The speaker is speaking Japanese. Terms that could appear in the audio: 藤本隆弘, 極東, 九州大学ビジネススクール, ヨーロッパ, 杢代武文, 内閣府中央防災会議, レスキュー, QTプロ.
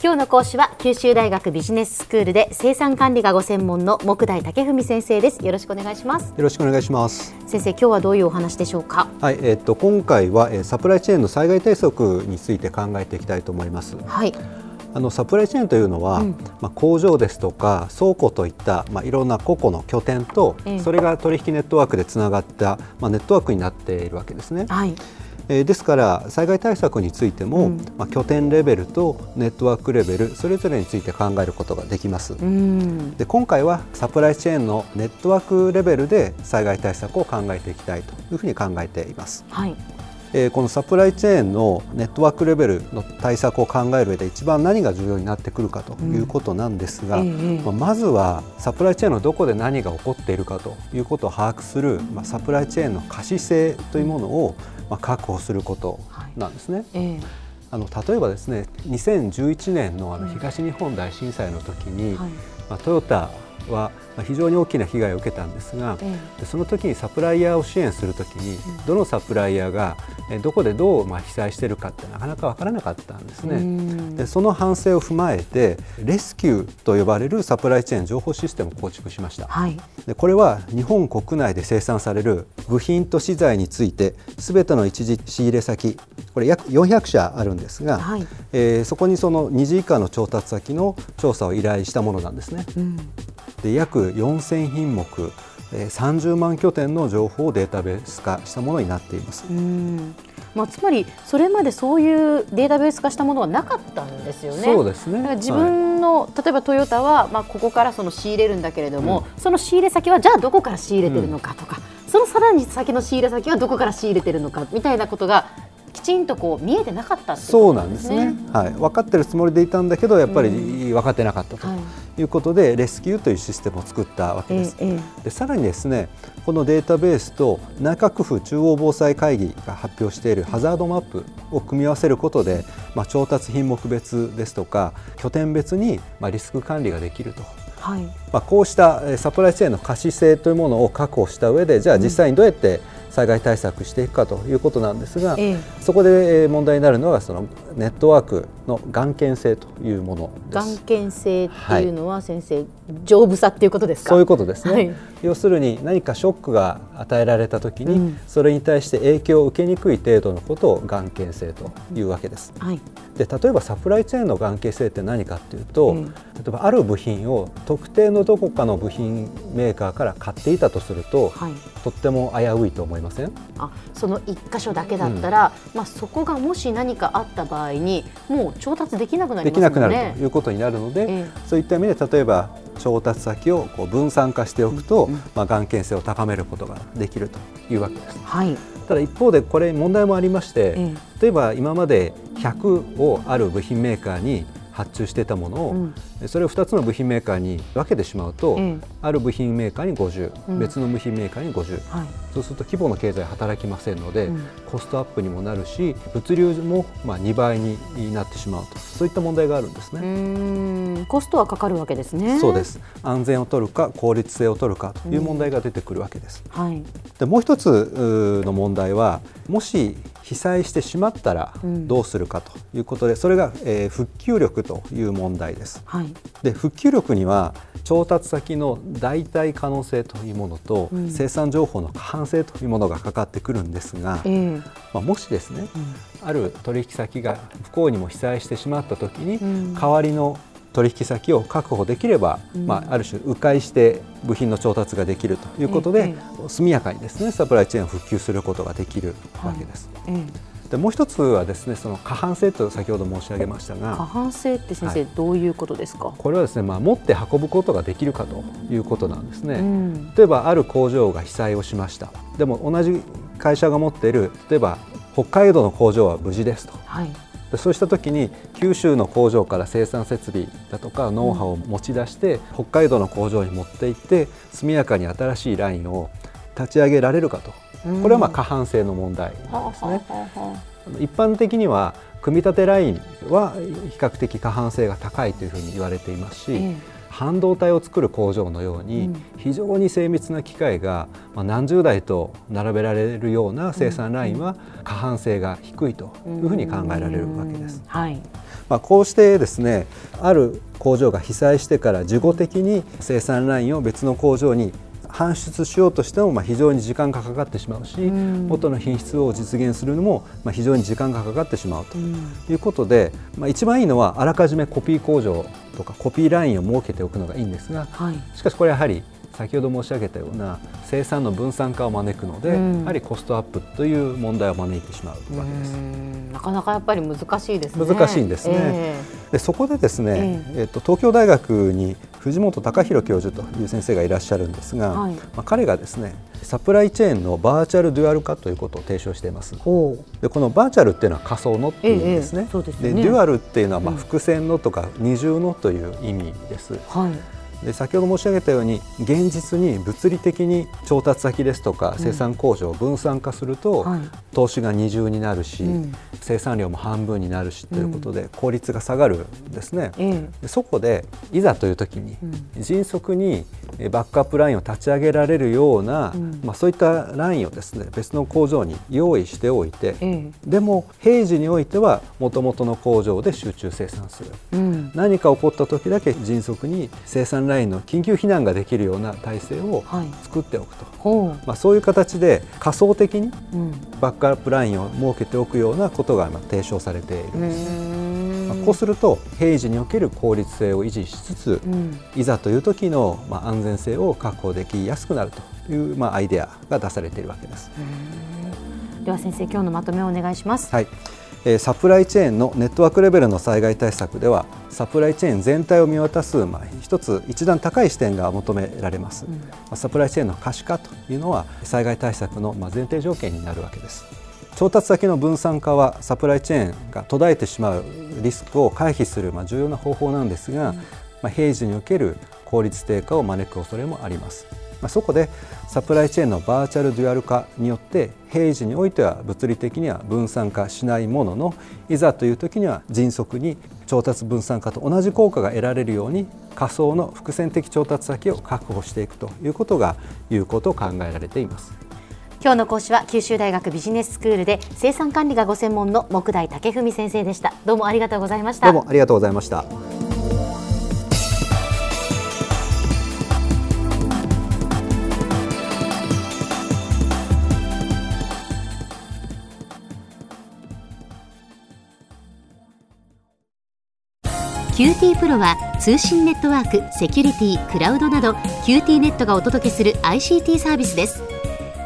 今日の講師は九州大学ビジネススクールで生産管理がご専門の杢代武文先生です。よろしくお願いします。よろしくお願いします。先生、今日はどういうお話でしょうか。はい、今回はサプライチェーンの災害対策について考えていきたいと思います。はい、サプライチェーンというのは、工場ですとか倉庫といった、いろんな個々の拠点と、それが取引ネットワークでつながった、ネットワークになっているわけですね。はい、ですから災害対策についても、拠点レベルとネットワークレベルそれぞれについて考えることができます。で、今回はサプライチェーンのネットワークレベルで災害対策を考えていきたいというふうに考えています。はい、このサプライチェーンのネットワークレベルの対策を考える上で一番何が重要になってくるかということなんですが、まずはサプライチェーンのどこで何が起こっているかということを把握する、サプライチェーンの可視性というものを確保することなんですね。はい、例えばですね、2011年の東日本大震災の時に、トヨタは非常に大きな被害を受けたんですが、その時にサプライヤーを支援するときに、どのサプライヤーがどこでどう被災しているかってなかなか分からなかったんですね。で、その反省を踏まえてレスキューと呼ばれるサプライチェーン情報システムを構築しました。はい、でこれは日本国内で生産される部品と資材についてすべての一時仕入れ先、これ約400社あるんですが、はい、そこにその2次以下の調達先の調査を依頼したものなんですね。で、約4000品目、30万拠点の情報をデータベース化したものになっています。つまりそれまでそういうデータベース化したものはなかったんですよね。そうですね。だから自分の、例えばトヨタは、ここからその仕入れるんだけれども、その仕入れ先はじゃあどこから仕入れてるのかとか、そのさらに先の仕入れ先はどこから仕入れてるのかみたいなことがきちんとこう見えてなかったってことなんですね。そうなんですね。はい、分かってるつもりでいたんだけどやっぱり分かってなかったということで、レスキューというシステムを作ったわけです。で、さらにですね、このデータベースと内閣府中央防災会議が発表しているハザードマップを組み合わせることで、調達品目別ですとか拠点別にリスク管理ができると。はい、こうしたサプライチェーンの可視性というものを確保した上で、じゃあ実際にどうやって災害対策していくかということなんですが、そこで問題になるのがそのネットワークの眼見性というものです。眼見性というのは先生、丈夫さっていうことですか。そういうことですね。はい、要するに何かショックが与えられたときに、それに対して影響を受けにくい程度のことを眼見性というわけです。はい、で、例えばサプライチェーンの眼見性って何かというと、例えばある部品を特定のどこかの部品メーカーから買っていたとすると、とっても危ういと思います。その1か所だけだったら、そこがもし何かあった場合にもう調達できなくなりますよね。できなくなるということになるので、そういった意味で例えば調達先をこう分散化しておくと、眼見性を高めることができるというわけです。はい、ただ一方でこれ問題もありまして、例えば今まで100をある部品メーカーに発注していたものを、それを2つの部品メーカーに分けてしまうと、ある部品メーカーに50、別の部品メーカーに50、そうすると規模の経済は働きませんので、コストアップにもなるし物流も2倍になってしまうと、そういった問題があるんですね。コストはかかるわけですね。そうです。安全を取るか効率性を取るかという問題が出てくるわけです。で、もう一つの問題は、もし被災してしまったらどうするかということで、それが復旧力という問題です。はい、で、復旧力には調達先の代替可能性というものと、生産情報の過半性というものがかかってくるんですが、もしですね、ある取引先が不幸にも被災してしまったときに、代わりの取引先を確保できれば、ある種迂回して部品の調達ができるということで、速やかにですねサプライチェーンを復旧することができるわけです。で、もう一つはですね、その過半性と先ほど申し上げましたが、過半性って先生、どういうことですか。これはですね、持って運ぶことができるかということなんですね。例えばある工場が被災をしました。でも同じ会社が持っている、例えば北海道の工場は無事ですと。そうしたときに九州の工場から生産設備だとかノウハウを持ち出して、北海道の工場に持っていって速やかに新しいラインを立ち上げられるかと、これは過半性の問題なんですね。一般的には組み立てラインは比較的過半性が高いというふうに言われていますし、半導体を作る工場のように非常に精密な機械が何十台と並べられるような生産ラインは過半性が低いというふうに考えられるわけです。こうしてですね、ある工場が被災してから事後的に生産ラインを別の工場に搬出しようとしても非常に時間がかかってしまうし、元の品質を実現するのも非常に時間がかかってしまうということで、一番いいのはあらかじめコピー工場とかコピーラインを設けておくのがいいんですが、しかしこれはやはり先ほど申し上げたような生産の分散化を招くので、やはりコストアップという問題を招いてしまうわけです。なかなかやっぱり難しいですね。難しいんですね。でそこでですね、東京大学に藤本隆弘教授という先生がいらっしゃるんですが、彼がですね、サプライチェーンのバーチャルデュアル化ということを提唱しています。でこのバーチャルっていうのは仮想のっていうんですね。でデュアルっていうのは複線のとか二重のという意味です。で先ほど申し上げたように現実に物理的に調達先ですとか生産工場を分散化すると、投資が二重になるし、生産量も半分になるしということで、効率が下がるんですね。でそこでいざという時に迅速にバックアップラインを立ち上げられるような、そういったラインをですね、別の工場に用意しておいて、でも平時においてはもともとの工場で集中生産する、何か起こった時だけ迅速に生産ラインの緊急避難ができるような体制を作っておくと、そういう形で仮想的にバックアップラインを設けておくようなことが提唱されているんです。こうすると平時における効率性を維持しつつ、いざという時の安全性を確保できやすくなるというアイデアが出されているわけです。では先生、今日のまとめをお願いします。サプライチェーンのネットワークレベルの災害対策では、サプライチェーン全体を見渡す一段高い視点が求められます。サプライチェーンの可視化というのは災害対策の前提条件になるわけです。調達先の分散化はサプライチェーンが途絶えてしまうリスクを回避する重要な方法なんですが、平時における効率低下を招く恐れもあります。そこでサプライチェーンのバーチャルデュアル化によって、平時においては物理的には分散化しないものの、いざという時には迅速に調達分散化と同じ効果が得られるように、仮想の複線的調達先を確保していくということが有効と考えられています。今日の講師は九州大学ビジネススクールで生産管理がご専門の杢代武文先生でした。どうもありがとうございました。どうもありがとうございました。QT プロは通信ネットワーク、セキュリティ、クラウドなど QT ネットがお届けする ICT サービスです。